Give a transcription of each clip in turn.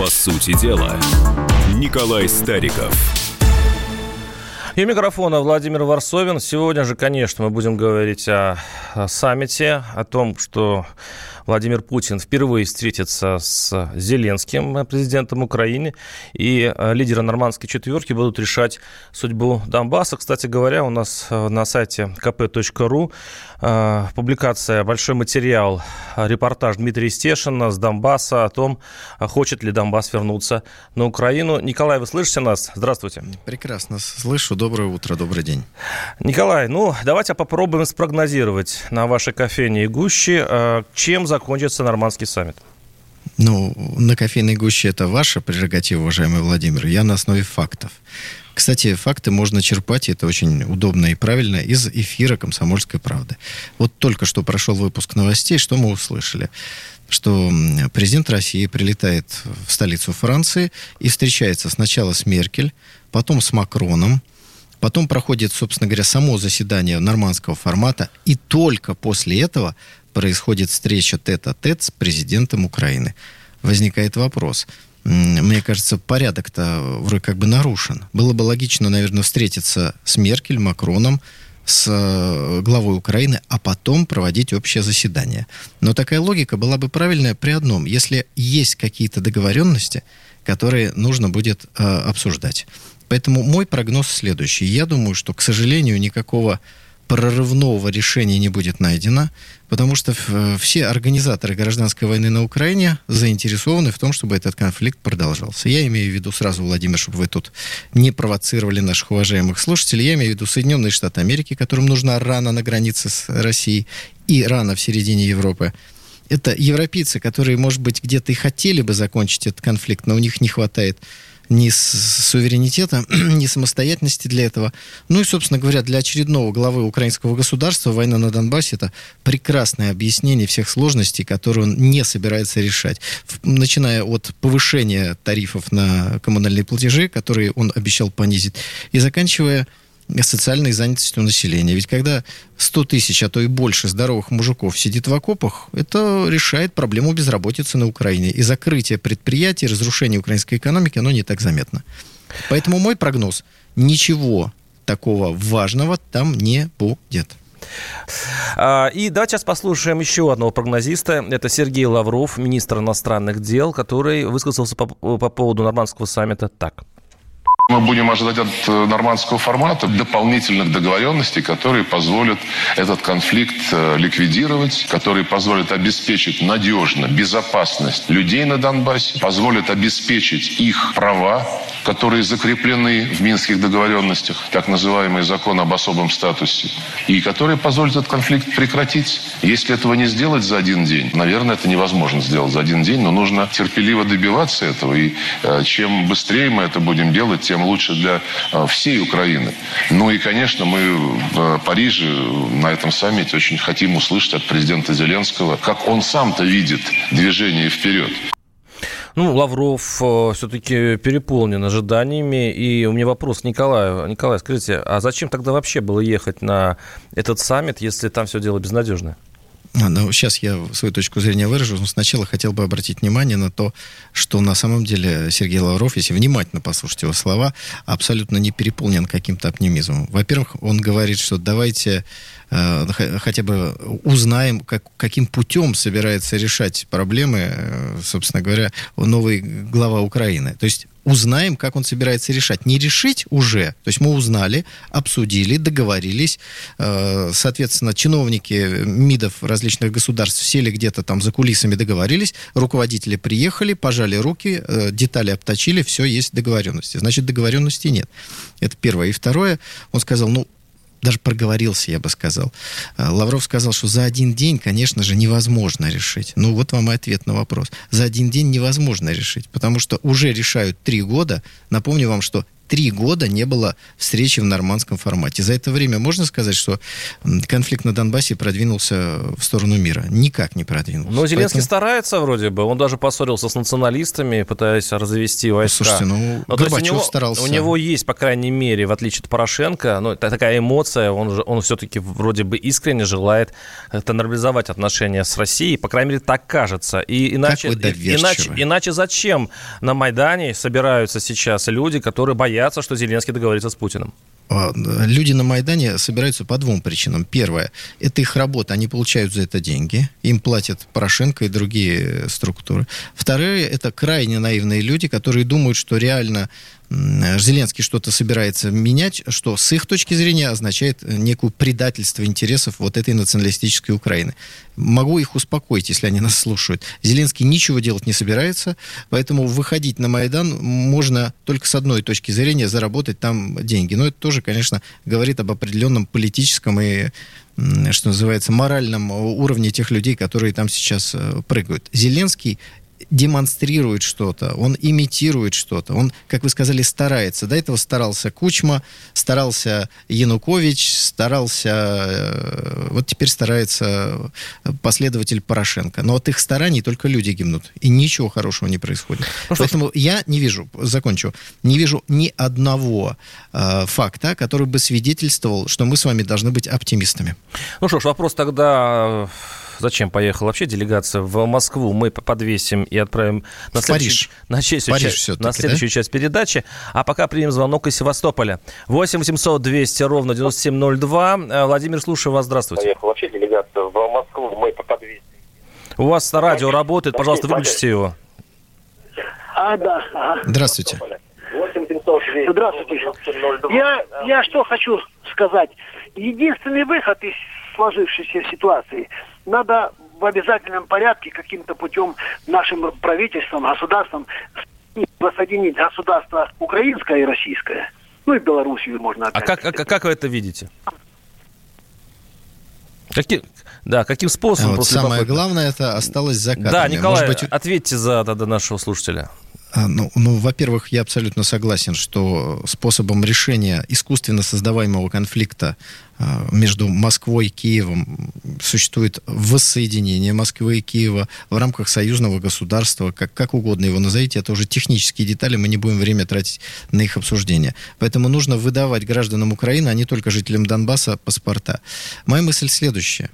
По сути дела, Николай Стариков. И у микрофона Владимир Ворсобин. Сегодня же, конечно, мы будем говорить о саммите, о том, что Владимир Путин впервые встретится с Зеленским, президентом Украины, и лидеры Нормандской четверки будут решать судьбу Донбасса. Кстати говоря, у нас на сайте kp.ru публикация, большой материал, репортаж Дмитрия Стешина с Донбасса о том, хочет ли Донбасс вернуться на Украину. Николай, вы слышите нас? Здравствуйте. Прекрасно слышу. Доброе утро, добрый день. Николай, давайте попробуем спрогнозировать на вашей кофейне и гуще, чем закончится Нормандский саммит. На кофейной гуще это ваша прерогатива, уважаемый Владимир. Я на основе фактов. Кстати, факты можно черпать, и это очень удобно и правильно, из эфира «Комсомольской правды». Вот только что прошел выпуск новостей, что мы услышали? Что президент России прилетает в столицу Франции и встречается сначала с Меркель, потом с Макроном, потом проходит, собственно говоря, само заседание нормандского формата, и только после этого происходит встреча тет-а-тет с президентом Украины. Возникает вопрос. Мне кажется, порядок-то вроде как бы нарушен. Было бы логично, наверное, встретиться с Меркель, Макроном, с главой Украины, а потом проводить общее заседание. Но такая логика была бы правильная при одном. Если есть какие-то договоренности, которые нужно будет обсуждать. Поэтому мой прогноз следующий. Я думаю, что, к сожалению, никакого прорывного решения не будет найдено, потому что все организаторы гражданской войны на Украине заинтересованы в том, чтобы этот конфликт продолжался. Я имею в виду сразу, Владимир, чтобы вы тут не провоцировали наших уважаемых слушателей, я имею в виду Соединенные Штаты Америки, которым нужна рана на границе с Россией и рана в середине Европы. Это европейцы, которые, может быть, где-то и хотели бы закончить этот конфликт, но у них не хватает ни суверенитета, ни самостоятельности для этого. Ну и, собственно говоря, для очередного главы украинского государства война на Донбассе – это прекрасное объяснение всех сложностей, которые он не собирается решать. Начиная от повышения тарифов на коммунальные платежи, которые он обещал понизить, и заканчивая социальной занятостью населения. Ведь когда 100 тысяч, а то и больше здоровых мужиков сидит в окопах, это решает проблему безработицы на Украине. И закрытие предприятий, разрушение украинской экономики, оно не так заметно. Поэтому мой прогноз – ничего такого важного там не будет. И давайте сейчас послушаем еще одного прогнозиста. Это Сергей Лавров, министр иностранных дел, который высказался по поводу Нормандского саммита так. Мы будем ожидать от нормандского формата дополнительных договоренностей, которые позволят этот конфликт ликвидировать, которые позволят обеспечить надежно безопасность людей на Донбассе, позволят обеспечить их права, которые закреплены в минских договоренностях, так называемый закон об особом статусе, и которые позволят этот конфликт прекратить. Если этого не сделать за один день, наверное, это невозможно сделать за один день, но нужно терпеливо добиваться этого, и чем быстрее мы это будем делать, тем лучше для всей Украины. Ну и, конечно, мы в Париже на этом саммите очень хотим услышать от президента Зеленского, как он сам-то видит движение вперед. Лавров все-таки переполнен ожиданиями. И у меня вопрос к Николаю. Николай, скажите, а зачем тогда вообще было ехать на этот саммит, если там все дело безнадежное? Сейчас я свою точку зрения выражу, но сначала хотел бы обратить внимание на то, что на самом деле Сергей Лавров, если внимательно послушать его слова, абсолютно не переполнен каким-то оптимизмом. Во-первых, он говорит, что давайте хотя бы узнаем, каким путем собирается решать проблемы, собственно говоря, новый глава Украины. То есть узнаем, как он собирается решать. Не решить уже. То есть мы узнали, обсудили, договорились. Соответственно, чиновники МИДов различных государств сели где-то там за кулисами, договорились. Руководители приехали, пожали руки, детали обточили, все, есть договоренности. Значит, договоренности нет. Это первое. И второе, он сказал, даже проговорился, я бы сказал. Лавров сказал, что за один день, конечно же, невозможно решить. Вот вам и ответ на вопрос. За один день невозможно решить, потому что уже решают 3 года. Напомню вам, что 3 года не было встречи в нормандском формате. За это время можно сказать, что конфликт на Донбассе продвинулся в сторону мира? Никак не продвинулся. Но Зеленский старается вроде бы. Он даже поссорился с националистами, пытаясь развести войска. Слушайте, Горбачев старался. У него есть, по крайней мере, в отличие от Порошенко, такая эмоция. Он все-таки вроде бы искренне желает нормализовать отношения с Россией. По крайней мере, так кажется. И иначе зачем на Майдане собираются сейчас люди, которые боятся, что Зеленский договорится с Путиным? Люди на Майдане собираются по 2 причинам. Первое – это их работа, они получают за это деньги, им платят Порошенко и другие структуры. Второе – это крайне наивные люди, которые думают, что реально Зеленский что-то собирается менять, что с их точки зрения означает некое предательство интересов вот этой националистической Украины. Могу их успокоить, если они нас слушают. Зеленский ничего делать не собирается, поэтому выходить на Майдан можно только с одной точки зрения — заработать там деньги. Но это тоже, конечно, говорит об определенном политическом и, что называется, моральном уровне тех людей, которые там сейчас прыгают. Зеленский демонстрирует что-то, он имитирует что-то, он, как вы сказали, старается. До этого старался Кучма, старался Янукович, старался... Вот теперь старается последователь Порошенко. Но от их стараний только люди гибнут, и ничего хорошего не происходит. Поэтому я не вижу, закончу, не вижу ни одного факта, который бы свидетельствовал, что мы с вами должны быть оптимистами. Ну что ж, вопрос тогда... Зачем поехала вообще делегация в Москву? Мы подвесим и отправим на следующую часть передачи. А пока примем звонок из Севастополя. 8-800-200-97-02. Владимир, слушаю вас. Здравствуйте. Поехала вообще делегация в Москву. Мы подвесим. У вас радио работает. Пожалуйста, выключите его. Здравствуйте. Здравствуйте. Я что хочу сказать. Единственный выход из сложившейся ситуации – надо в обязательном порядке каким-то путем нашим правительством, государством воссоединить государство украинское и российское. Ну и Белоруссию можно отдать. А как вы это видите? Каким способом? Вот самое главное, это осталось за кадрами. Да, Николай, ответьте за нашего слушателя. Во-первых, я абсолютно согласен, что способом решения искусственно создаваемого конфликта между Москвой и Киевом существует воссоединение Москвы и Киева в рамках союзного государства, как угодно его назовите, это уже технические детали, мы не будем время тратить на их обсуждение. Поэтому нужно выдавать гражданам Украины, а не только жителям Донбасса, паспорта. Моя мысль следующая.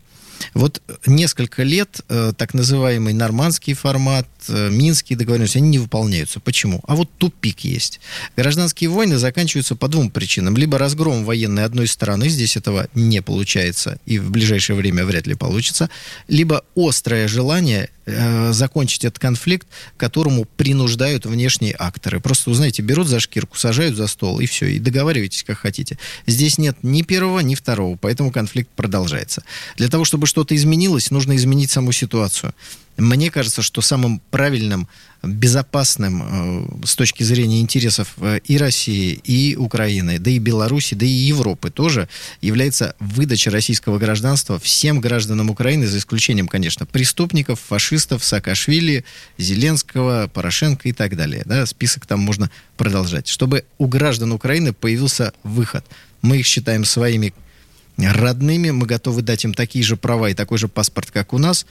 Вот несколько лет так называемый нормандский формат, минские договоренности, они не выполняются. Почему? А вот тупик есть. Гражданские войны заканчиваются по 2 причинам. Либо разгром военной одной стороны, здесь этого не получается и в ближайшее время вряд ли получится, либо острое желание закончить этот конфликт, к которому принуждают внешние акторы. Просто, вы знаете, берут за шкирку, сажают за стол, и все, и договаривайтесь, как хотите. Здесь нет ни первого, ни второго, поэтому конфликт продолжается. Для того, чтобы что-то изменилось, нужно изменить саму ситуацию. Мне кажется, что самым правильным, безопасным с точки зрения интересов и России, и Украины, да и Беларуси, да и Европы тоже является выдача российского гражданства всем гражданам Украины, за исключением, конечно, преступников, фашистов, Саакашвили, Зеленского, Порошенко и так далее. Да, список там можно продолжать. Чтобы у граждан Украины появился выход. Мы их считаем своими родными, мы готовы дать им такие же права и такой же паспорт, как у нас.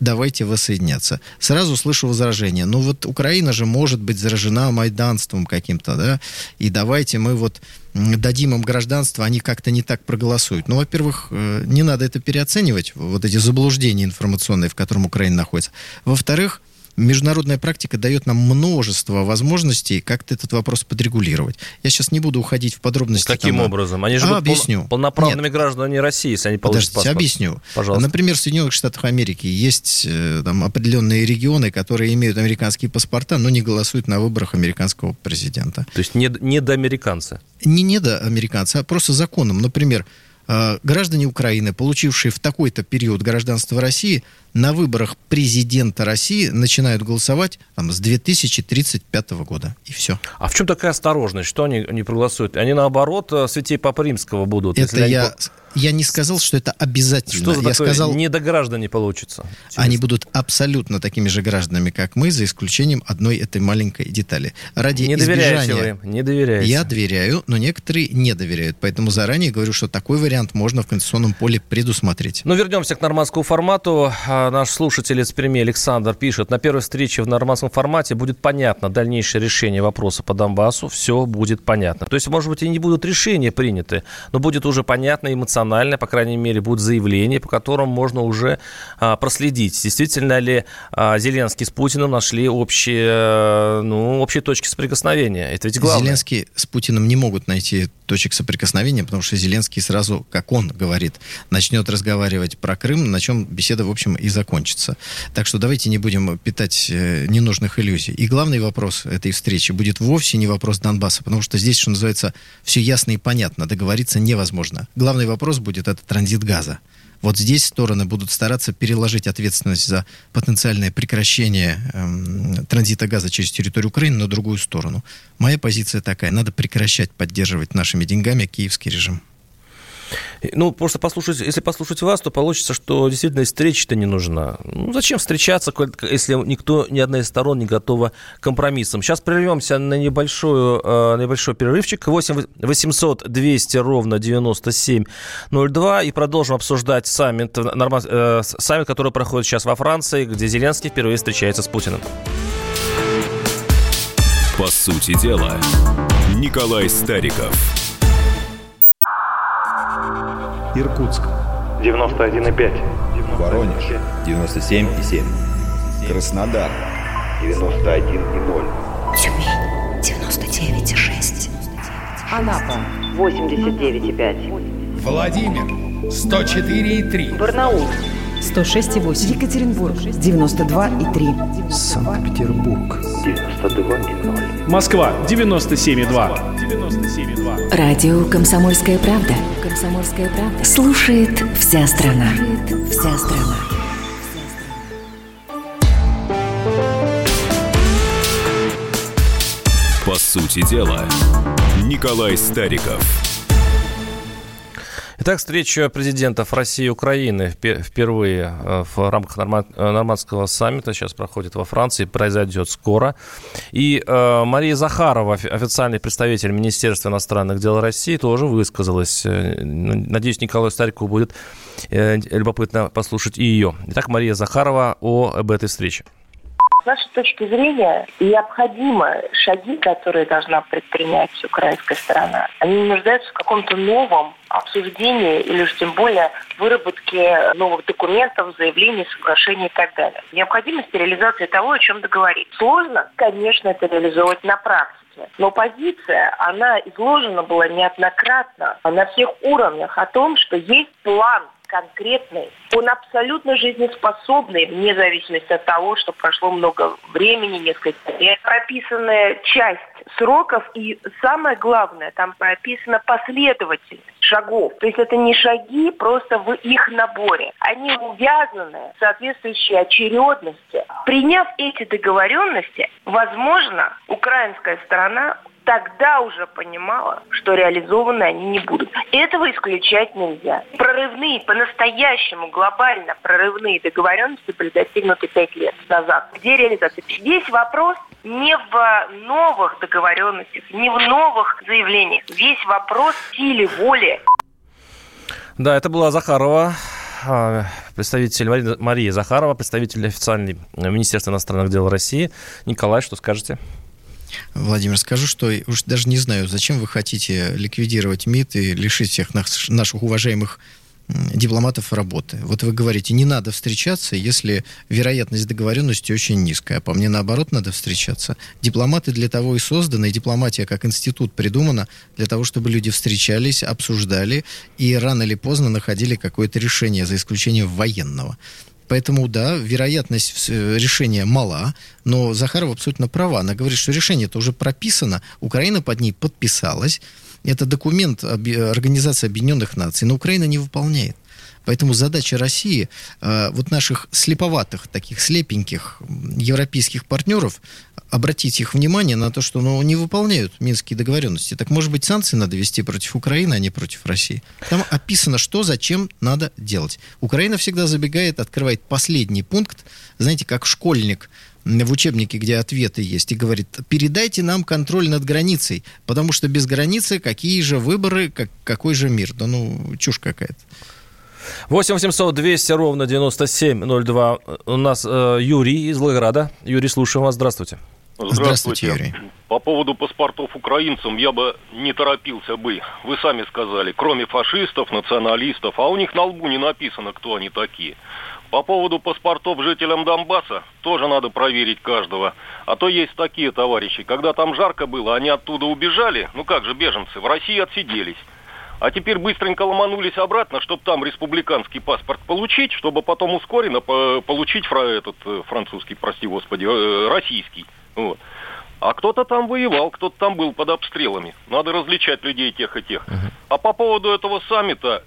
Давайте воссоединяться. Сразу слышу возражение. Украина же может быть заражена майданством каким-то, да? И давайте мы дадим им гражданство, они как-то не так проголосуют. Во-первых, не надо это переоценивать, эти заблуждения информационные, в котором Украина находится. Во-вторых, международная практика дает нам множество возможностей как-то этот вопрос подрегулировать. Я сейчас не буду уходить в подробности. Каким образом? Они же будут полноправными гражданами России, если они получат паспорт. Объясню. Пожалуйста. Например, в Соединенных Штатах Америки есть определенные регионы, которые имеют американские паспорта, но не голосуют на выборах американского президента. То есть недоамериканцы? Не недоамериканцы, а просто законом. Например, граждане Украины, получившие в такой-то период гражданство России, на выборах президента России начинают голосовать с 2035 года. И все. А в чем такая осторожность? Что они не проголосуют? Они, наоборот, святей Папы Римского будут. Это если я... Я не сказал, что это обязательно. Что за такое? Я сказал, недограждане получится. Интересно. Они будут абсолютно такими же гражданами, как мы, за исключением одной этой маленькой детали. Ради не доверяете избежания... Вы им, не доверяете. Я доверяю, но некоторые не доверяют. Поэтому заранее говорю, что такой вариант можно в конституционном поле предусмотреть. Ну, вернемся к нормандскому формату. Наш слушатель из Перми Александр пишет. На первой встрече в нормандском формате будет понятно дальнейшее решение вопроса по Донбассу. Все будет понятно. То есть, может быть, и не будут решения приняты, но будет уже понятно эмоционально, по крайней мере, будут заявления, по которым можно уже проследить, действительно ли Зеленский с Путиным нашли общие точки соприкосновения. Это ведь главное. Зеленский с Путиным не могут найти точек соприкосновения, потому что Зеленский сразу, как он говорит, начнет разговаривать про Крым, на чем беседа, в общем, и закончится. Так что давайте не будем питать ненужных иллюзий. И главный вопрос этой встречи будет вовсе не вопрос Донбасса, потому что здесь, что называется, все ясно и понятно, договориться невозможно. Главный вопрос будет — это транзит газа. Вот здесь стороны будут стараться переложить ответственность за потенциальное прекращение транзита газа через территорию Украины на другую сторону. Моя позиция такая. Надо прекращать поддерживать нашими деньгами киевский режим. Ну, просто если послушать вас, то получится, что действительно встреча-то не нужна. Ну, зачем встречаться, если ни одна из сторон не готова к компромиссам? Сейчас прервемся на небольшой перерывчик. 8-800-200-97-02. И продолжим обсуждать саммит, который проходит сейчас во Франции, где Зеленский впервые встречается с Путиным. По сути дела, Николай Стариков. Иркутск 91,5, Воронеж 97,7, Краснодар 91,0, Тюмень 99,6, Анапа 89,5, Владимир 104,3, Барнаул 106,8, Екатеринбург 92,3, Санкт-Петербург 92,0, Москва 97,2. Радио «Комсомольская правда». «Комсомольская правда» слушает вся страна. По сути дела, Николай Стариков. Итак, встреча президентов России и Украины впервые в рамках нормандского саммита сейчас проходит во Франции, произойдет скоро. И Мария Захарова, официальный представитель Министерства иностранных дел России, тоже высказалась. Надеюсь, Николаю Старикову будет любопытно послушать и ее. Итак, Мария Захарова об этой встрече. С нашей точки зрения, необходимы шаги, которые должна предпринять украинская сторона. Они не нуждаются в каком-то новом обсуждении или уж тем более выработке новых документов, заявлений, соглашений и так далее. Необходимость реализации того, о чем договорить. Сложно, конечно, это реализовать на практике. Но позиция, она изложена была неоднократно на всех уровнях о том, что есть план конкретный, он абсолютно жизнеспособный, вне зависимости от того, что прошло много времени, несколько лет. Прописана часть сроков и, самое главное, там прописана последовательность шагов. То есть это не шаги, просто в их наборе. Они увязаны в соответствующей очередности. Приняв эти договоренности, возможно, украинская сторона тогда уже понимала, что реализованы они не будут. Этого исключать нельзя. Прорывные, по-настоящему глобально прорывные договоренности были достигнуты 5 лет назад. Где реализация? Весь вопрос не в новых договоренностях, не в новых заявлениях. Весь вопрос в силе воли. Да, это была Захарова. Представитель Мария Захарова, представитель официального Министерства иностранных дел России. Николай, что скажете? Владимир, скажу, что уж даже не знаю, зачем вы хотите ликвидировать МИД и лишить всех наших уважаемых дипломатов работы. Вот вы говорите, не надо встречаться, если вероятность договоренности очень низкая. А по мне, наоборот, надо встречаться. Дипломаты для того и созданы, и дипломатия как институт придумана для того, чтобы люди встречались, обсуждали и рано или поздно находили какое-то решение, за исключением военного. Поэтому, да, вероятность решения мала, но Захарова абсолютно права. Она говорит, что решение-то уже прописано, Украина под ней подписалась. Это документ Организации Объединенных Наций, но Украина не выполняет. Поэтому задача России, вот наших слеповатых, таких слепеньких европейских партнеров, обратить их внимание на то, что не выполняют минские договоренности. Так, может быть, санкции надо вести против Украины, а не против России. Там описано, что, зачем надо делать. Украина всегда забегает, открывает последний пункт, знаете, как школьник в учебнике, где ответы есть, и говорит: передайте нам контроль над границей, потому что без границы какие же выборы, какой же мир. Да чушь какая-то. 8-800-200-97-02. У нас Юрий из Волгограда. Юрий, слушаем вас. Здравствуйте. Здравствуйте, Юрий. По поводу паспортов украинцам я бы не торопился бы. Вы сами сказали, кроме фашистов, националистов, а у них на лбу не написано, кто они такие. По поводу паспортов жителям Донбасса тоже надо проверить каждого. А то есть такие товарищи, когда там жарко было, они оттуда убежали, как же беженцы, в России отсиделись. А теперь быстренько ломанулись обратно, чтобы там республиканский паспорт получить, чтобы потом ускоренно получить французский, прости господи, российский. Вот. А кто-то там воевал, кто-то там был под обстрелами. Надо различать людей тех и тех. А по поводу этого саммита,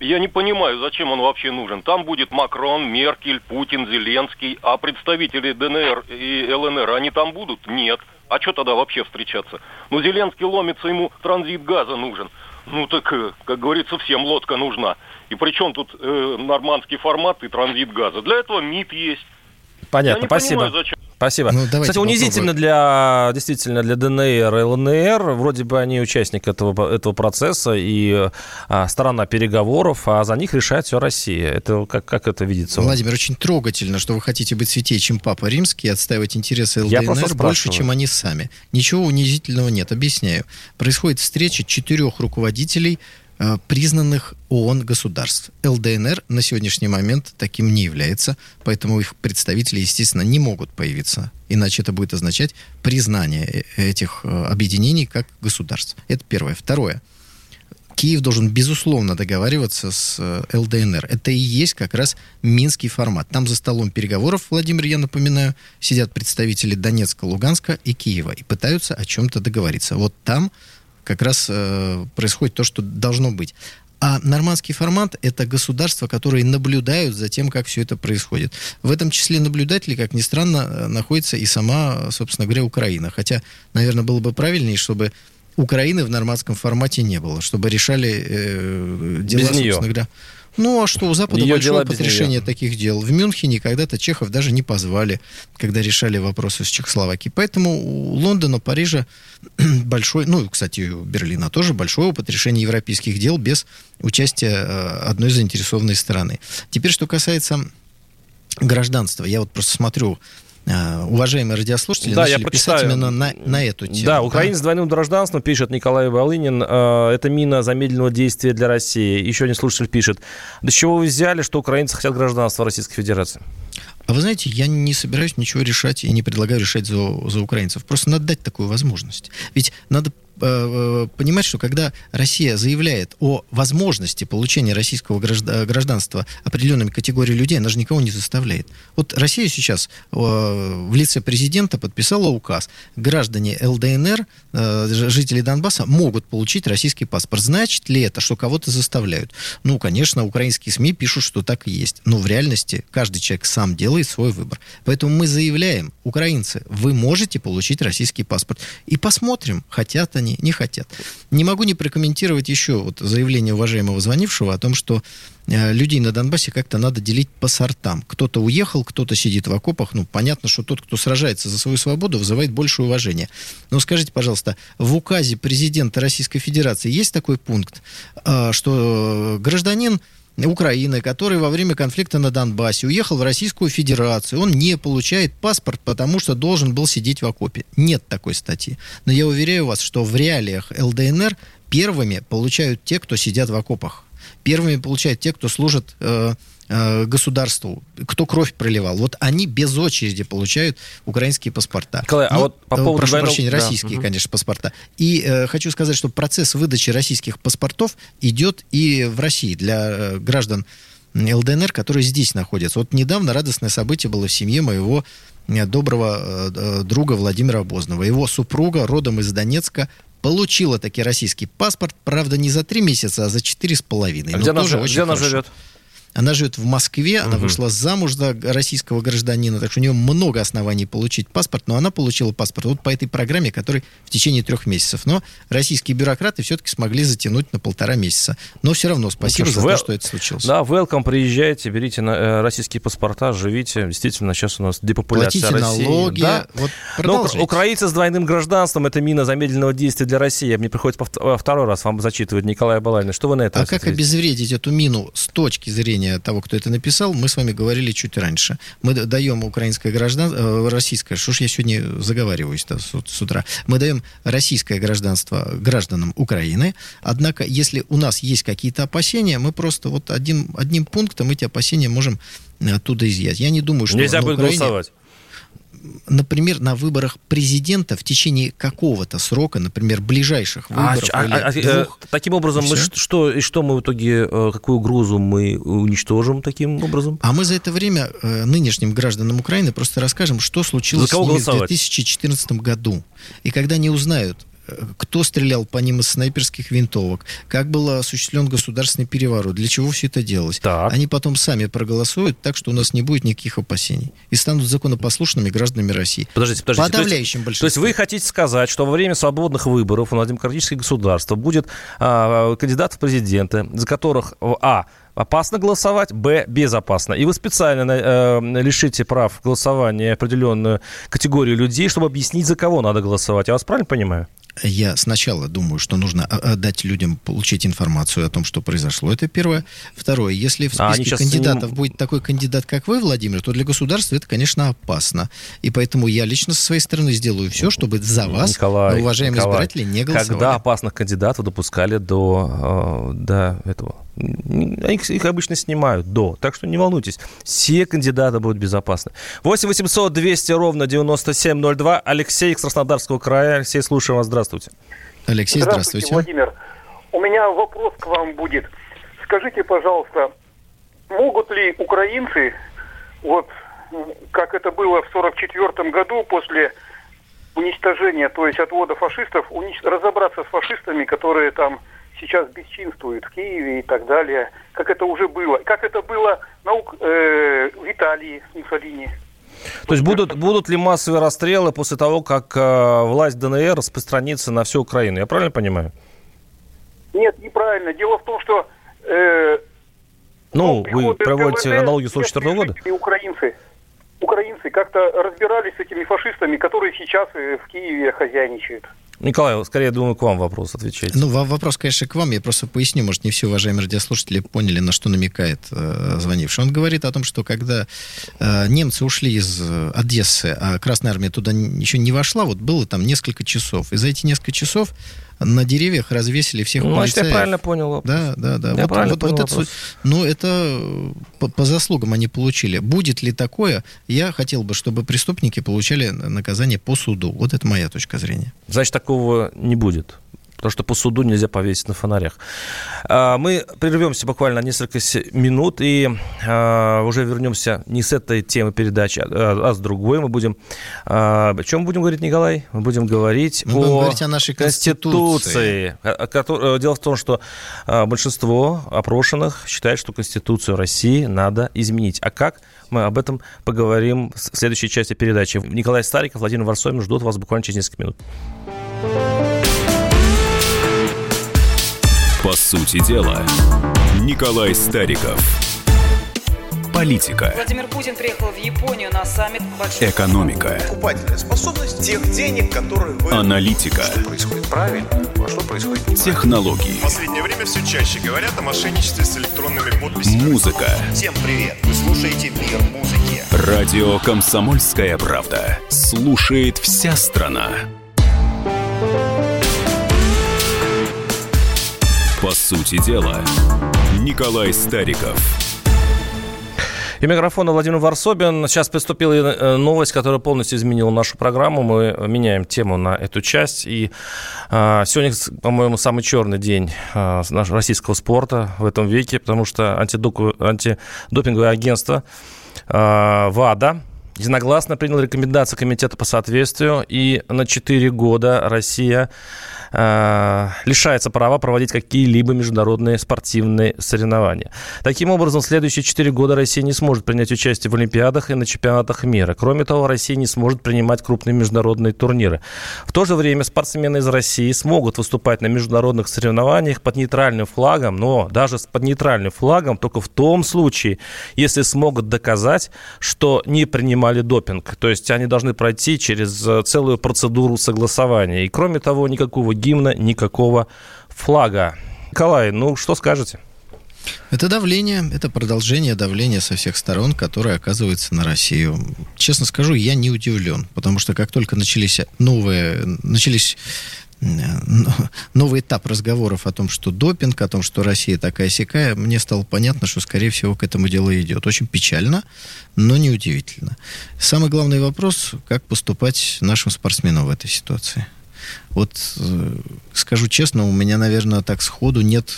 я не понимаю, зачем он вообще нужен. Там будет Макрон, Меркель, Путин, Зеленский, а представители ДНР и ЛНР, они там будут? Нет. А что тогда вообще встречаться? Зеленский ломится, ему транзит газа нужен. Так, как говорится, всем лодка нужна. И причем тут нормандский формат и транзит газа. Для этого МИД есть. Понятно, спасибо. Понимаю, спасибо. Кстати, унизительно для ДНР и ЛНР. Вроде бы они участник этого процесса и сторона переговоров, а за них решает все Россия. Это как это видится? Владимир, очень трогательно, что вы хотите быть святее, чем Папа Римский, отстаивать интересы ЛДНР больше, чем они сами. Ничего унизительного нет, объясняю. Происходит встреча 4 руководителей признанных ООН государств. ЛДНР на сегодняшний момент таким не является, поэтому их представители, естественно, не могут появиться. Иначе это будет означать признание этих объединений как государств. Это первое. Второе. Киев должен, безусловно, договариваться с ЛДНР. Это и есть как раз минский формат. Там за столом переговоров, Владимир, я напоминаю, сидят представители Донецка, Луганска и Киева и пытаются о чем-то договориться. Вот там как раз происходит то, что должно быть. А нормандский формат – это государства, которые наблюдают за тем, как все это происходит. В этом числе наблюдателей, как ни странно, находится и сама, собственно говоря, Украина. Хотя, наверное, было бы правильнее, чтобы Украины в нормандском формате не было, чтобы решали дела, без собственно говоря. А что, у Запада большой опыт решения таких дел. В Мюнхене когда-то Чехов даже не позвали, когда решали вопросы с Чехословакией. Поэтому у Лондона, Парижа большой, кстати, у Берлина тоже большой опыт решения европейских дел без участия одной заинтересованной стороны. Теперь, что касается гражданства. Я просто смотрю, уважаемые радиослушатели, начали писать именно на эту тему. Да, украинец с двойным гражданством, пишет Николай Волынин, это мина замедленного действия для России. Еще один слушатель пишет: до чего вы взяли, что украинцы хотят гражданства Российской Федерации? А вы знаете, я не собираюсь ничего решать и не предлагаю решать за украинцев. Просто надо дать такую возможность. Ведь надо понимать, что когда Россия заявляет о возможности получения российского гражданства определенными категориями людей, она же никого не заставляет. Вот Россия сейчас в лице президента подписала указ. Граждане ЛДНР, жители Донбасса, могут получить российский паспорт. Значит ли это, что кого-то заставляют? Конечно, украинские СМИ пишут, что так и есть. Но в реальности каждый человек сам делает свой выбор. Поэтому мы заявляем: украинцы, вы можете получить российский паспорт. И посмотрим, хотят они, не хотят. Не могу не прокомментировать еще заявление уважаемого звонившего о том, что людей на Донбассе как-то надо делить по сортам. Кто-то уехал, кто-то сидит в окопах. Понятно, что тот, кто сражается за свою свободу, вызывает больше уважения. Но скажите, пожалуйста, в указе президента Российской Федерации есть такой пункт, что гражданин Украины, который во время конфликта на Донбассе уехал в Российскую Федерацию, он не получает паспорт, потому что должен был сидеть в окопе? Нет такой статьи. Но я уверяю вас, что в реалиях ЛДНР первыми получают те, кто сидят в окопах. Первыми получают те, кто служит государству, кто кровь проливал. Вот они без очереди получают украинские паспорта. Николай, по поводу... Прошу прощения, российские, конечно, паспорта. И хочу сказать, что процесс выдачи российских паспортов идет и в России для граждан ЛДНР, которые здесь находятся. Недавно радостное событие было в семье моего доброго друга Владимира Бозного. Его супруга, родом из Донецка, получила таки российский паспорт, правда, не за 3 месяца, а за 4,5. А где она живет? Она живет в Москве, она вышла замуж за российского гражданина, так что у нее много оснований получить паспорт, но она получила паспорт вот по этой программе, которая в течение 3 месяцев. Но российские бюрократы все-таки смогли затянуть на 1,5 месяца. Но все равно спасибо за то, что это случилось. Да, welcome, приезжайте, берите российские паспорта, живите. Действительно, сейчас у нас депопуляция России. Платите налоги. Да. Вот продолжайте. Но украинцы с двойным гражданством — это мина замедленного действия для России. Мне приходится второй раз вам зачитывать Николая Балалина. Что вы на это ответите? А как обезвредить эту мину с точки зрения того, кто это написал, мы с вами говорили чуть раньше. Мы даем украинское гражданство, российское, что ж я сегодня заговариваюсь с утра, мы даем российское гражданство гражданам Украины, однако, если у нас есть какие-то опасения, мы просто вот одним пунктом эти опасения можем оттуда изъять. Я не думаю, что... Нельзя будет голосовать. Например, на выборах президента в течение какого-то срока, например, ближайших выборов или двух. Таким образом, что мы в итоге, какую угрозу мы уничтожим таким образом? А мы за это время нынешним гражданам Украины просто расскажем, что случилось с ними в 2014 году. И когда они узнают, кто стрелял по ним из снайперских винтовок, как был осуществлен государственный переворот, для чего все это делалось. Так. Они потом сами проголосуют так, что у нас не будет никаких опасений. И станут законопослушными гражданами России. Подождите. Подавляющим большинством. То есть вы хотите сказать, что во время свободных выборов у нас демократическое государство будет кандидат в президенты, за которых опасно голосовать, безопасно. И вы специально лишите прав голосования определенную категорию людей, чтобы объяснить, за кого надо голосовать. Я вас правильно понимаю? Я сначала думаю, что нужно дать людям получить информацию о том, что произошло. Это первое. Второе. Если в списке кандидатов будет такой кандидат, как вы, Владимир, то для государства это, конечно, опасно. И поэтому я лично со своей стороны сделаю все, чтобы за вас, уважаемые избиратели, не голосовали. Когда опасных кандидатов допускали до этого? Их обычно снимают до. Так что не волнуйтесь. Все кандидаты будут безопасны. 8-800-200-97-02. Алексей из Краснодарского края. Алексей, слушаю вас. Здравствуйте. Алексей, здравствуйте. Владимир, у меня вопрос к вам будет. Скажите, пожалуйста, могут ли украинцы, вот как это было в 1944 году после уничтожения, то есть отвода фашистов, разобраться с фашистами, которые там сейчас бесчинствуют в Киеве и так далее, как это уже было, как это было в Италии с Муссолини? То есть будут ли массовые расстрелы после того, как власть ДНР распространится на всю Украину? Я правильно понимаю? Нет, неправильно. Дело в том, что... вы проводите аналогию с 1944 года? Украинцы как-то разбирались с этими фашистами, которые сейчас в Киеве хозяйничают. Николай, скорее, я думаю, к вам вопрос отвечать. Вопрос, конечно, к вам. Я просто поясню, может, не все уважаемые радиослушатели поняли, на что намекает звонивший. Он говорит о том, что когда немцы ушли из Одессы, а Красная Армия туда еще не вошла, вот было там несколько часов. И за эти несколько часов на деревьях развесили всех полицаев. Значит, я правильно понял вопрос. Да. Я правильно понял вопрос. Это по заслугам они получили. Будет ли такое? Я хотел бы, чтобы преступники получали наказание по суду. Вот это моя точка зрения. Значит, такого не будет. Потому что по суду нельзя повесить на фонарях. Мы прервемся буквально несколько минут и уже вернемся не с этой темы передачи, а с другой. Мы будем... О чем будем говорить, Николай? Мы будем говорить о нашей Конституции. Дело в том, что большинство опрошенных считает, что Конституцию России надо изменить. А как? Мы об этом поговорим в следующей части передачи. Николай Стариков, Владимир Ворсобин ждут вас буквально через несколько минут. По сути дела, Николай Стариков. Политика. Владимир Путин приехал в Японию на саммит. Экономика. Покупательная способность тех денег, которые вы... Аналитика. Что происходит правильно, а что происходит неправильно. Технологии. В последнее время все чаще говорят о мошенничестве с электронными подписями. Музыка. Всем привет. Вы слушаете «Мир музыки». Радио «Комсомольская правда». Слушает вся страна. По сути дела, Николай Стариков. И микрофон Владимир Ворсобин. Сейчас поступила новость, которая полностью изменила нашу программу. Мы меняем тему на эту часть. И сегодня, по-моему, самый черный день нашего российского спорта в этом веке, потому что антидопинговое агентство ВАДА единогласно принял рекомендации комитета по соответствию, и на 4 года Россия лишается права проводить какие-либо международные спортивные соревнования. Таким образом, в следующие 4 года Россия не сможет принять участие в Олимпиадах и на чемпионатах мира. Кроме того, Россия не сможет принимать крупные международные турниры. В то же время спортсмены из России смогут выступать на международных соревнованиях под нейтральным флагом, но даже под нейтральным флагом только в том случае, если смогут доказать, что не принимали допинг. То есть они должны пройти через целую процедуру согласования. И кроме того, никакого гимна, никакого флага. Николай, ну что скажете? Это давление, это продолжение давления со всех сторон, которое оказывается на Россию. Честно скажу, я не удивлен, потому что как только начались новый этап разговоров о том, что допинг, о том, что Россия такая-сякая, мне стало понятно, что, скорее всего, к этому дело идет. Очень печально, но неудивительно. Самый главный вопрос, как поступать нашим спортсменам в этой ситуации. Вот скажу честно, у меня, наверное, так сходу нет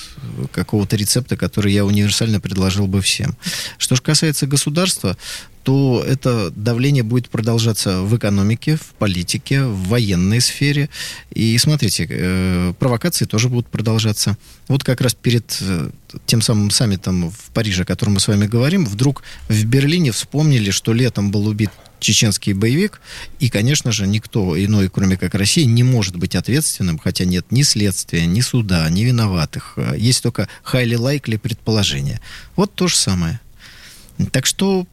какого-то рецепта, который я универсально предложил бы всем. Что же касается государства, то это давление будет продолжаться в экономике, в политике, в военной сфере. И смотрите, провокации тоже будут продолжаться. Вот как раз перед тем самым саммитом в Париже, о котором мы с вами говорим, вдруг в Берлине вспомнили, что летом был убит чеченский боевик, и, конечно же, никто иной, кроме как Россия, не может быть ответственным, хотя нет ни следствия, ни суда, ни виноватых. Есть только highly likely предположения. Вот то же самое. Так что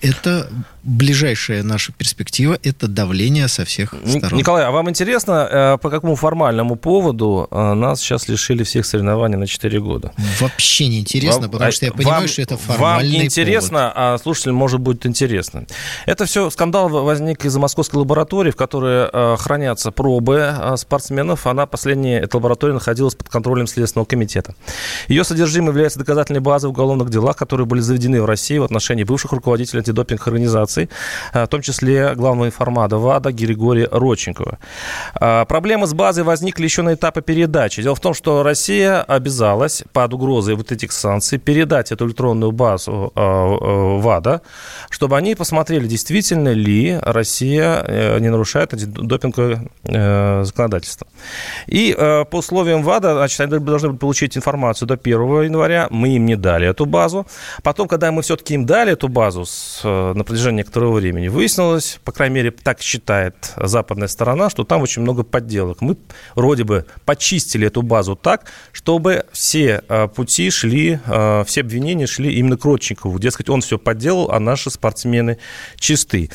это ближайшая наша перспектива, это давление со всех сторон. Николай, а вам интересно, по какому формальному поводу нас сейчас лишили всех соревнований на 4 года? Вообще не интересно, потому что я понимаю, что это формальный повод. Вам не интересно, повод. А слушателям, может, будет интересно. Это все скандал возник из-за московской лаборатории, в которой хранятся пробы спортсменов. Она, последняя эта лаборатория, находилась под контролем Следственного комитета. Ее содержимое является доказательной базой в уголовных делах, которые были заведены в России в отношении бывших руководителей антидопинг-организаций, в том числе главного информатора ВАДА Григория Родченкова. Проблемы с базой возникли еще на этапе передачи. Дело в том, что Россия обязалась под угрозой вот этих санкций передать эту электронную базу ВАДА, чтобы они посмотрели, действительно ли Россия не нарушает антидопинговое законодательство. И по условиям ВАДА, значит, они должны были получить информацию до 1 января. Мы им не дали эту базу. Потом, когда мы все-таки им дали эту базу на протяжении некоторого времени, выяснилось, по крайней мере, так считает западная сторона, что там очень много подделок. Мы вроде бы почистили эту базу так, чтобы все пути шли, все обвинения шли именно к Родченкову. Дескать, он все подделал, а наши спортсмены чисты.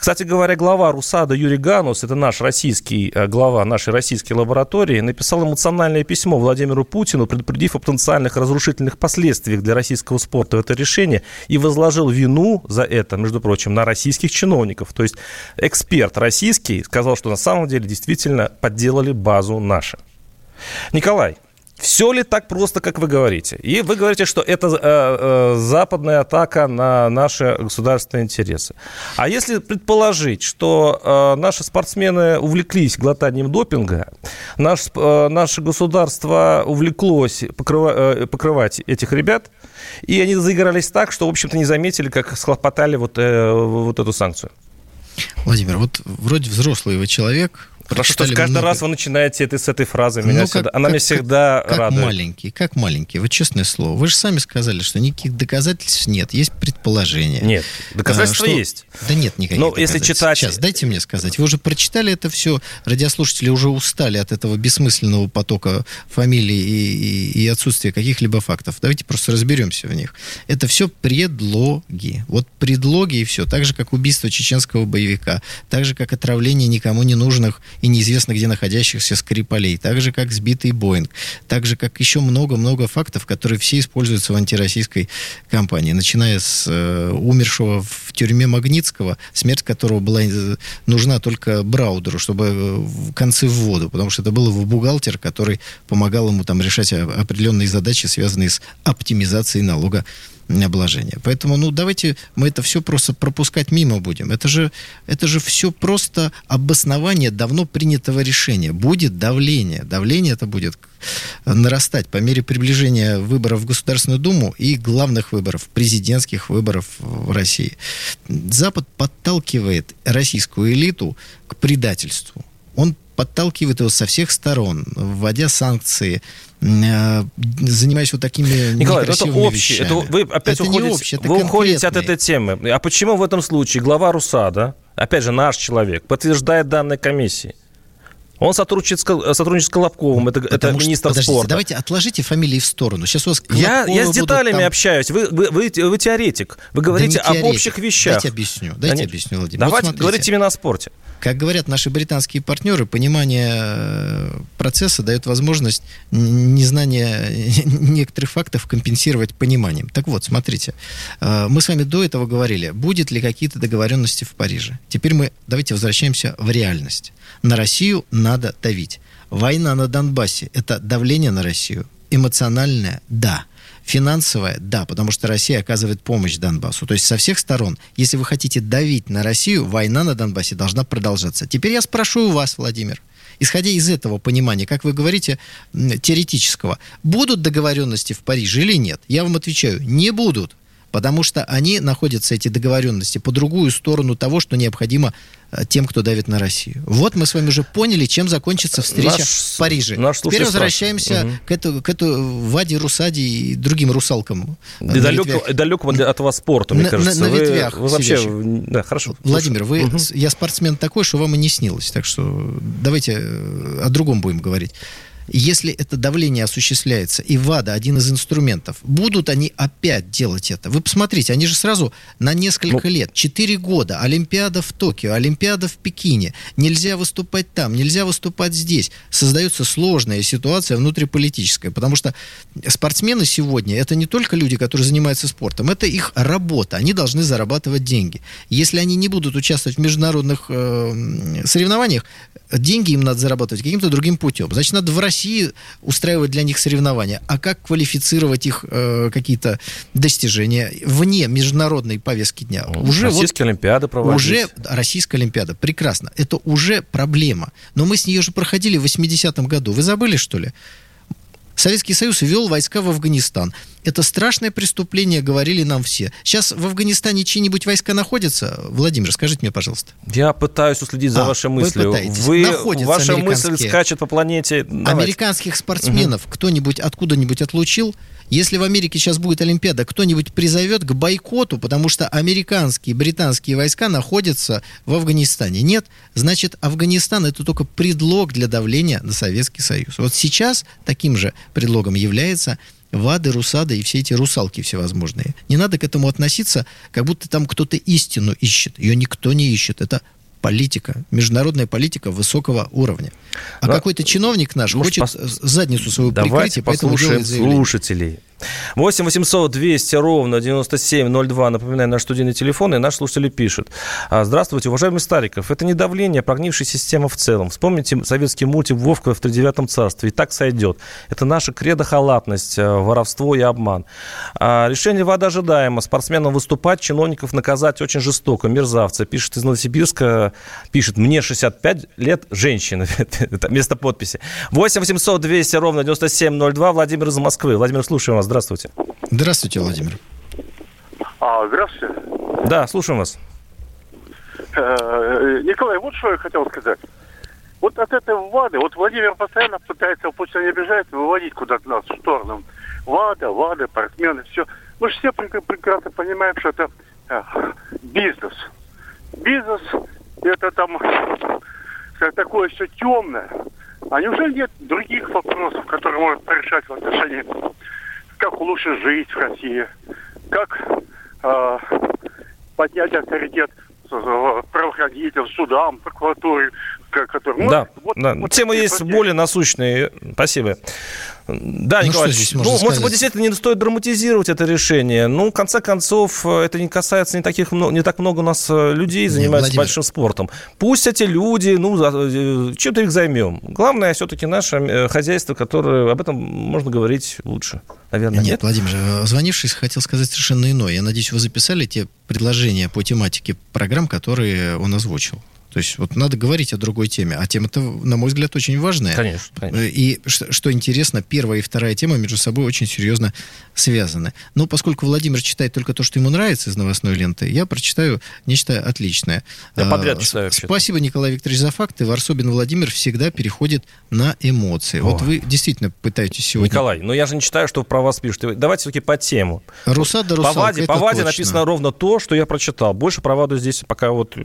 Кстати говоря, глава РУСАДА Юрий Ганус, это наш российский глава нашей российской лаборатории, написал эмоциональное письмо Владимиру Путину, предупредив о потенциальных разрушительных последствиях для российского спорта это решение и возложил вину за это, между прочим, на российских чиновников. То есть эксперт российский сказал, что на самом деле действительно подделали базу наши. Николай, все ли так просто, как вы говорите? И вы говорите, что это западная атака на наши государственные интересы. А если предположить, что наши спортсмены увлеклись глотанием допинга, наше государство увлеклось покрывать этих ребят, и они заигрались так, что, в общем-то, не заметили, как схлопотали вот эту санкцию. Владимир, вот вроде взрослый вы человек. Потому что каждый раз вы начинаете с этой фразы. Она меня всегда радует. Как маленький. Вот честное слово. Вы же сами сказали, что никаких доказательств нет. Есть предположение. Нет. Доказательства есть. Да нет никаких доказательств. Если читать... Сейчас, дайте мне сказать. Вы уже прочитали это все. Радиослушатели уже устали от этого бессмысленного потока фамилий и отсутствия каких-либо фактов. Давайте просто разберемся в них. Это все предлоги. Вот предлоги и все. Так же, как убийство чеченского боевика. Так же, как отравление никому не нужных и неизвестно где находящихся Скрипалей, так же, как сбитый Боинг, так же, как еще много-много фактов, которые все используются в антироссийской кампании, начиная с умершего в тюрьме Магнитского, смерть которого была нужна только Браудеру, чтобы концы в воду, потому что это был его бухгалтер, который помогал ему там решать определенные задачи, связанные с оптимизацией налогообложения. Поэтому, давайте мы это все просто пропускать мимо будем. Это же все просто обоснование давно принятого решения. Будет давление. Давление это будет нарастать по мере приближения выборов в Государственную Думу и главных выборов, президентских выборов в России. Запад подталкивает российскую элиту к предательству. Он подталкивает его со всех сторон, вводя санкции, занимаясь вот такими Николай, некрасивыми это общее, вещами. Это, вы опять это уходите, не общее, это вы уходите от этой темы. А почему в этом случае глава РУСАДА, опять же наш человек, подтверждает данные комиссии? Он сотрудничает с Колобковым, это министр спорта. Давайте отложите фамилии в сторону. Сейчас у вас я с деталями общаюсь. Вы теоретик. Вы говорите об общих вещах. Дайте объясню, Владимир. Давайте вот говорить именно о спорте. Как говорят наши британские партнеры, понимание процесса дает возможность незнание некоторых фактов компенсировать пониманием. Так вот, смотрите. Мы с вами до этого говорили, будет ли какие-то договоренности в Париже. Теперь давайте возвращаемся в реальность. На Россию надо давить. Война на Донбассе – это давление на Россию. Эмоциональное – да. Финансовое – да, потому что Россия оказывает помощь Донбассу. То есть со всех сторон, если вы хотите давить на Россию, война на Донбассе должна продолжаться. Теперь я спрошу у вас, Владимир, исходя из этого понимания, как вы говорите, теоретического, будут договоренности в Париже или нет? Я вам отвечаю – не будут. Потому что они находятся, эти договоренности, по другую сторону того, что необходимо тем, кто давит на Россию. Вот мы с вами уже поняли, чем закончится встреча в Париже. Теперь возвращаемся к ВАДе, РУСАДе и другим русалкам. Далекому от вас спорту, мне кажется. На ветвях. Вы вообще... Да, хорошо. Владимир, я спортсмен такой, что вам и не снилось. Так что давайте о другом будем говорить. Если это давление осуществляется, и ВАДА один из инструментов, будут они опять делать это? Вы посмотрите, они же сразу на несколько лет, 4 года, Олимпиада в Токио, Олимпиада в Пекине, нельзя выступать там, нельзя выступать здесь. Создается сложная ситуация внутриполитическая, потому что спортсмены сегодня, это не только люди, которые занимаются спортом, это их работа, они должны зарабатывать деньги. Если они не будут участвовать в международных соревнованиях, деньги им надо зарабатывать каким-то другим путем. Значит, надо в России устраивать для них соревнования. А как квалифицировать их какие-то достижения вне международной повестки дня? Олимпиада проводить. Российская Олимпиада. Прекрасно. Это уже проблема. Но мы с ней уже проходили в 80-м году. Вы забыли, что ли? Советский Союз ввел войска в Афганистан. Это страшное преступление, говорили нам все. Сейчас в Афганистане чьи-нибудь войска находятся? Владимир, скажите мне, пожалуйста. Я пытаюсь уследить за вашей мыслью. Ваша мысль скачет по планете. Давайте. Американских спортсменов кто-нибудь откуда-нибудь отлучил? Если в Америке сейчас будет Олимпиада, кто-нибудь призовет к бойкоту, потому что американские, британские войска находятся в Афганистане. Нет, значит, Афганистан – это только предлог для давления на Советский Союз. Вот сейчас таким же предлогом является ВАДы, РУСАДы и все эти русалки всевозможные. Не надо к этому относиться, как будто там кто-то истину ищет. Ее никто не ищет. Это политика, международная политика высокого уровня. А какой-то чиновник наш задницу свою прикрыть, и поэтому делает заявление. Давайте послушаем слушателей. 8-800-200-97-02. Напоминаю, наш студийный телефон, и наш слушатель пишет. Здравствуйте, уважаемый Стариков. Это не давление, а прогнившая система в целом. Вспомните советский мультик «Вовка в 39-м царстве». И так сойдет. Это наша кредо-халатность, воровство и обман. Решение ВАДА ожидаемо. Спортсменам выступать, чиновников наказать очень жестоко. Мерзавцы. Пишет из Новосибирска. Пишет, мне 65 лет, женщина. Это место подписи. 8-800-200-97-02. Владимир из Москвы. Владимир, слушаем вас. Здравствуйте. Здравствуйте, Владимир. Здравствуйте. Да, слушаем вас. Николай, вот что я хотел сказать. Вот от этой ВАДы, вот Владимир постоянно пытается, пусть он не обижает, выводить куда-то нас в сторону. ВАДа, партнеры, все. Мы же все прекрасно понимаем, что это бизнес. Бизнес, это там такое все темное. А неужели нет других вопросов, которые можно порешать в отношении, как лучше жить в России, как поднять авторитет правоохранителям, судам, прокуратуре, которые... Да, темы есть более насущные. Спасибо. Да, Николай, может быть, действительно не стоит драматизировать это решение. Ну, в конце концов, это не касается не так много у нас людей занимаются большим спортом. Пусть эти люди, чем-то их займем. Главное, все-таки наше хозяйство, которое об этом можно говорить лучше. Наверное, нет. Владимир, звонившись, хотел сказать совершенно иное. Я надеюсь, вы записали те предложения по тематике программ, которые он озвучил. То есть вот надо говорить о другой теме. А тема-то, на мой взгляд, очень важная. Конечно, конечно. И что интересно, первая и вторая тема между собой очень серьезно связаны. Но поскольку Владимир читает только то, что ему нравится из новостной ленты, я прочитаю нечто отличное. Я подряд читаю. Спасибо, Николай Викторович, за факты. Ворсобин Владимир всегда переходит на эмоции. О. Вот вы действительно пытаетесь сегодня... Николай, но я же не читаю, что про вас пишут. Давайте все-таки по тему. РУСАДА, РУСАДА, по ВАДе написано ровно то, что я прочитал. Больше про ВАДу здесь пока вот...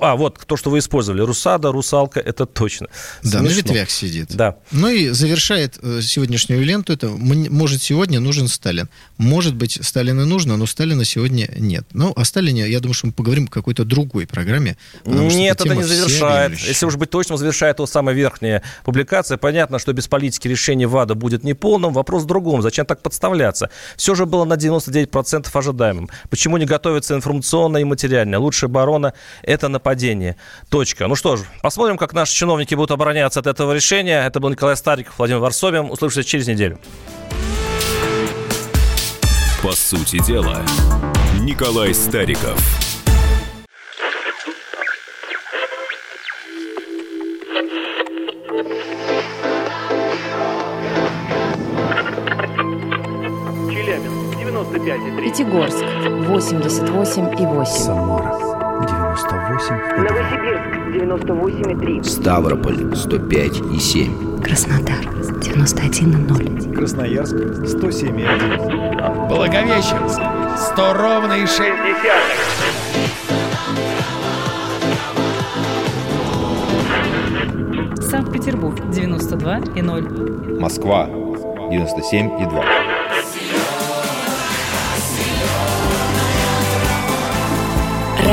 А, вот то, что вы использовали. РУСАДА, русалка, это точно. Да, смешно. На ветвях сидит. Да. Ну и завершает сегодняшнюю ленту. Это может сегодня нужен Сталин. Может быть, Сталина нужно, но Сталина сегодня нет. Ну, о Сталине, я думаю, что мы поговорим в какой-то другой программе. Нет, это не завершает. Если уж быть точным, завершает то самая верхняя публикация. Понятно, что без политики решение ВАДА будет неполным. Вопрос в другом. Зачем так подставляться? Все же было на 99% ожидаемым. Почему не готовится информационно и материально? Лучшая оборона – это нападение. Точка. Ну что ж, посмотрим, как наши чиновники будут обороняться от этого решения. Это был Николай Стариков, Владимир Ворсобин. Услышимся через неделю. По сути дела, Николай Стариков. Челябинск, 95,3. Пятигорск, 88,8. Самара. 98. Новосибирск, 98,3. Ставрополь, 105,7. Краснодар, 91,0. Красноярск, 107,1. Благовещенск, 100,6. Санкт-Петербург, 92,0. Москва, 97,2.